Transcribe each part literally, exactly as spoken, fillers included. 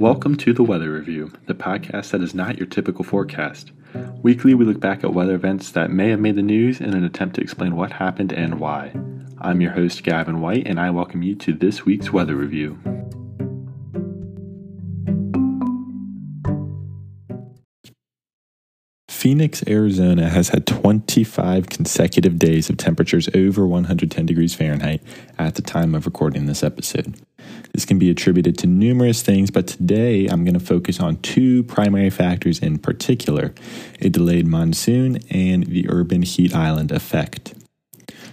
Welcome to the Weather Review, the podcast that is not your typical forecast. Weekly, we look back at weather events that may have made the news in an attempt to explain what happened and why. I'm your host, Gavin White, and I welcome you to this week's Weather Review. Phoenix, Arizona has had twenty-five consecutive days of temperatures over one hundred ten degrees Fahrenheit at the time of recording this episode. This can be attributed to numerous things, but today I'm going to focus on two primary factors in particular, a delayed monsoon and the urban heat island effect.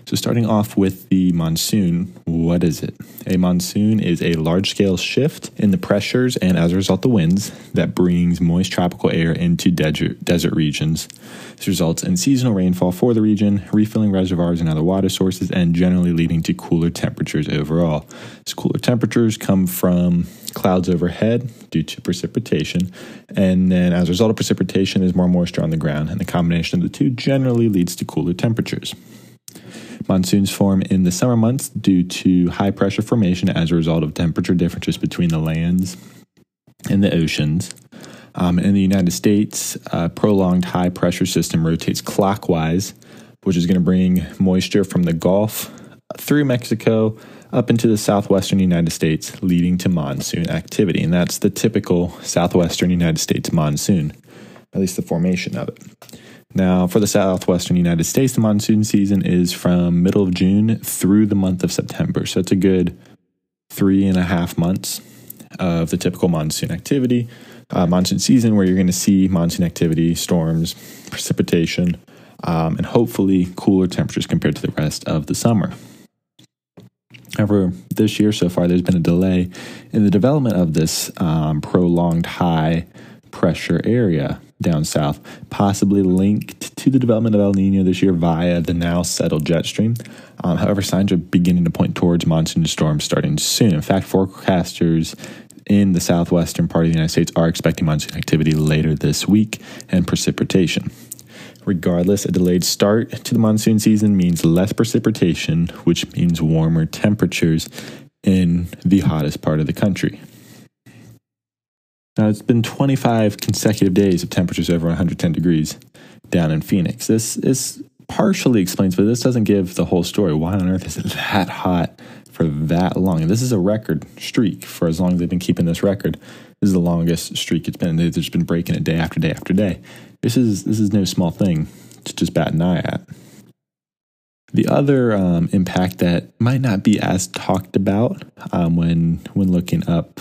So starting off with the monsoon, what is it? A monsoon is a large-scale shift in the pressures and, as a result, the winds that brings moist tropical air into desert, desert regions. This results in seasonal rainfall for the region, refilling reservoirs and other water sources, and generally leading to cooler temperatures overall. These cooler temperatures come from clouds overhead due to precipitation, and then as a result of precipitation, there's more moisture on the ground, and the combination of the two generally leads to cooler temperatures. Monsoons form in the summer months due to high pressure formation as a result of temperature differences between the lands and the oceans. Um, in the United States, a prolonged high pressure system rotates clockwise, which is going to bring moisture from the Gulf through Mexico up into the southwestern United States, leading to monsoon activity. And that's the typical southwestern United States monsoon, at least the formation of it. Now, for the southwestern United States, the monsoon season is from middle of June through the month of September. So it's a good three and a half months of the typical monsoon activity, uh, monsoon season, where you're going to see monsoon activity, storms, precipitation, um, and hopefully cooler temperatures compared to the rest of the summer. However, this year so far, there's been a delay in the development of this um, prolonged high pressure area down south, possibly linked to the development of El Niño this year via the now settled jet stream. Um, however, signs are beginning to point towards monsoon storms starting soon. In fact, forecasters in the southwestern part of the United States are expecting monsoon activity later this week and precipitation. Regardless, a delayed start to the monsoon season means less precipitation, which means warmer temperatures in the hottest part of the country. Now, it's been twenty-five consecutive days of temperatures over one hundred ten degrees down in Phoenix. This is partially explains, but this doesn't give the whole story. Why on earth is it that hot for that long? And this is a record streak for as long as they've been keeping this record. This is the longest streak it's been. They've just been breaking it day after day after day. This is, this is no small thing to just bat an eye at. The other um, impact that might not be as talked about um, when when looking up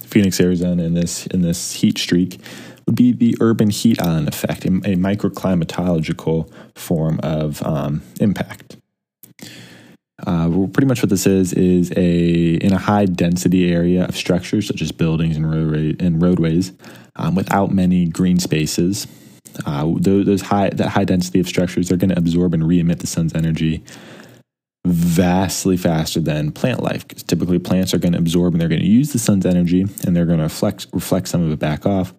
Phoenix, Arizona in this in this heat streak would be the urban heat island effect, a, a microclimatological form of um, impact. Uh, well, pretty much what this is is a in a high density area of structures such as buildings and roadway, and roadways um, without many green spaces. Uh, those, those high that high density of structures, they're going to absorb and re-emit the sun's energy vastly faster than plant life, because typically plants are going to absorb and they're going to use the sun's energy and they're going to reflect, reflect some of it back off.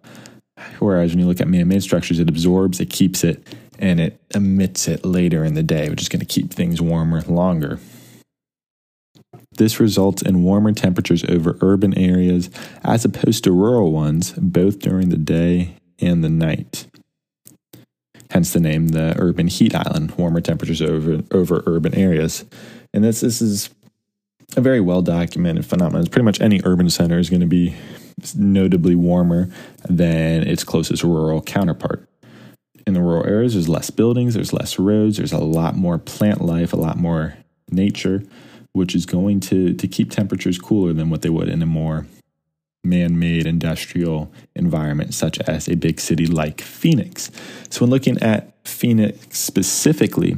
Whereas when you look at man-made structures, it absorbs, it keeps it, and it emits it later in the day, which is going to keep things warmer longer. This results in warmer temperatures over urban areas as opposed to rural ones, both during the day and the night. Hence the name, the urban heat island, warmer temperatures over over urban areas. And this this is a very well-documented phenomenon. Pretty much any urban center is going to be notably warmer than its closest rural counterpart. In the rural areas, there's less buildings, there's less roads, there's a lot more plant life, a lot more nature, which is going to, to keep temperatures cooler than what they would in a more man-made industrial environment such as a big city like Phoenix. So when looking at Phoenix specifically,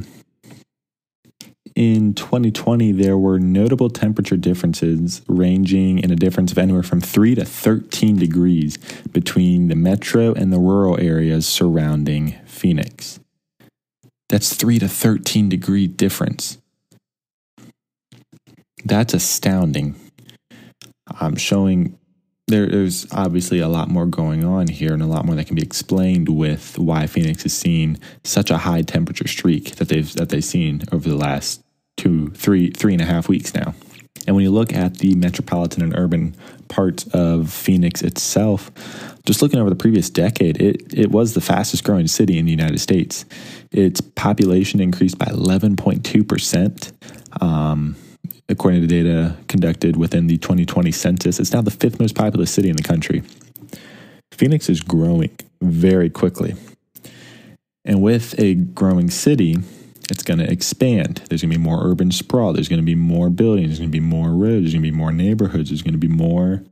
in twenty twenty there were notable temperature differences ranging in a difference of anywhere from three to thirteen degrees between the metro and the rural areas surrounding Phoenix. That's three to thirteen degree difference. That's astounding. I'm showing There's obviously a lot more going on here and a lot more that can be explained with why Phoenix has seen such a high temperature streak that they've that they've seen over the last two, three, three and a half weeks now. And when you look at the metropolitan and urban parts of Phoenix itself, just looking over the previous decade, it, it was the fastest growing city in the United States. Its population increased by eleven point two percent. Um, according to data conducted within the twenty twenty census, it's now the fifth most populous city in the country. Phoenix is growing very quickly. And with a growing city, it's going to expand. There's going to be more urban sprawl. There's going to be more buildings. There's going to be more roads. There's going to be more neighborhoods. There's going to be more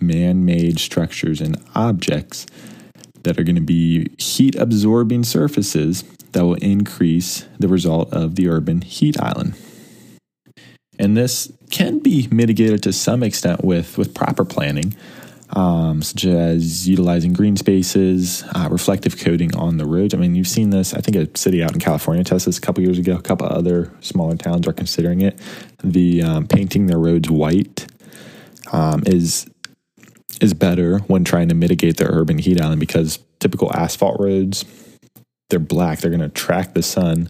man-made structures and objects that are going to be heat-absorbing surfaces that will increase the result of the urban heat island. And this can be mitigated to some extent with, with proper planning, Um, such as utilizing green spaces, uh, reflective coating on the roads. I mean, you've seen this. I think a city out in California tested this a couple years ago. A couple other smaller towns are considering it. The um, painting their roads white um, is is better when trying to mitigate the urban heat island, because typical asphalt roads, they're black. They're going to attract the sun.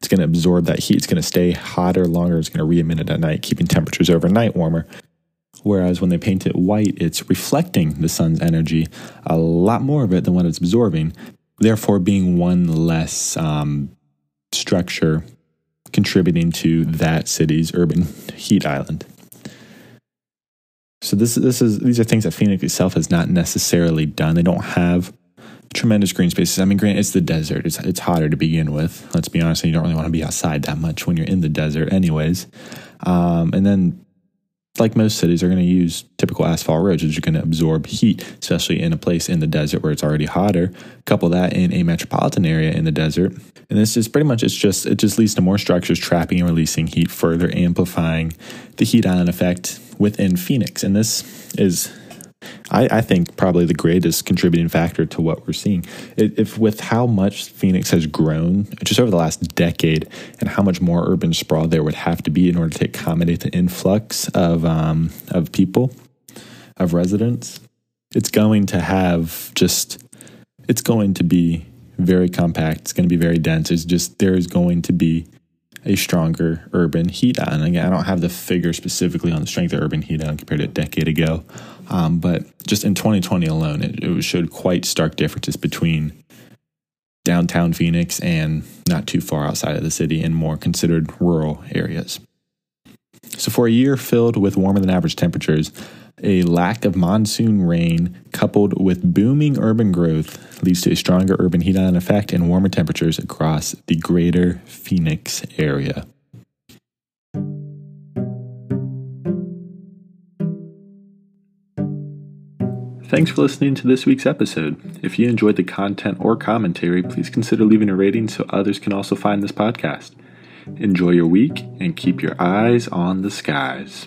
It's going to absorb that heat. It's going to stay hotter longer. It's going to re-emit it at night, keeping temperatures overnight warmer. Whereas when they paint it white, it's reflecting the sun's energy, a lot more of it than what it's absorbing, therefore being one less um, structure contributing to that city's urban heat island. So this this is these are things that Phoenix itself has not necessarily done. They don't have tremendous green spaces. I mean, granted, it's the desert. It's it's hotter to begin with. Let's be honest, you don't really want to be outside that much when you're in the desert anyways. Um, and then... Like most cities, are going to use typical asphalt roads, which are going to absorb heat, especially in a place in the desert where it's already hotter. Couple that in a metropolitan area in the desert, and this is pretty much it's just it just leads to more structures trapping and releasing heat, further amplifying the heat island effect within Phoenix. And this is, I, I think, probably the greatest contributing factor to what we're seeing. It, if with how much Phoenix has grown just over the last decade, and how much more urban sprawl there would have to be in order to accommodate the influx of um, of people, of residents, it's going to have just, it's going to be very compact. It's going to be very dense. It's just there is going to be a stronger urban heat island. Again, I don't have the figure specifically on the strength of urban heat island compared to a decade ago, um, but just in twenty twenty alone, it, it showed quite stark differences between downtown Phoenix and not too far outside of the city in more considered rural areas. So for a year filled with warmer than average temperatures, a lack of monsoon rain coupled with booming urban growth leads to a stronger urban heat island effect and warmer temperatures across the greater Phoenix area. Thanks for listening to this week's episode. If you enjoyed the content or commentary, please consider leaving a rating so others can also find this podcast. Enjoy your week and keep your eyes on the skies.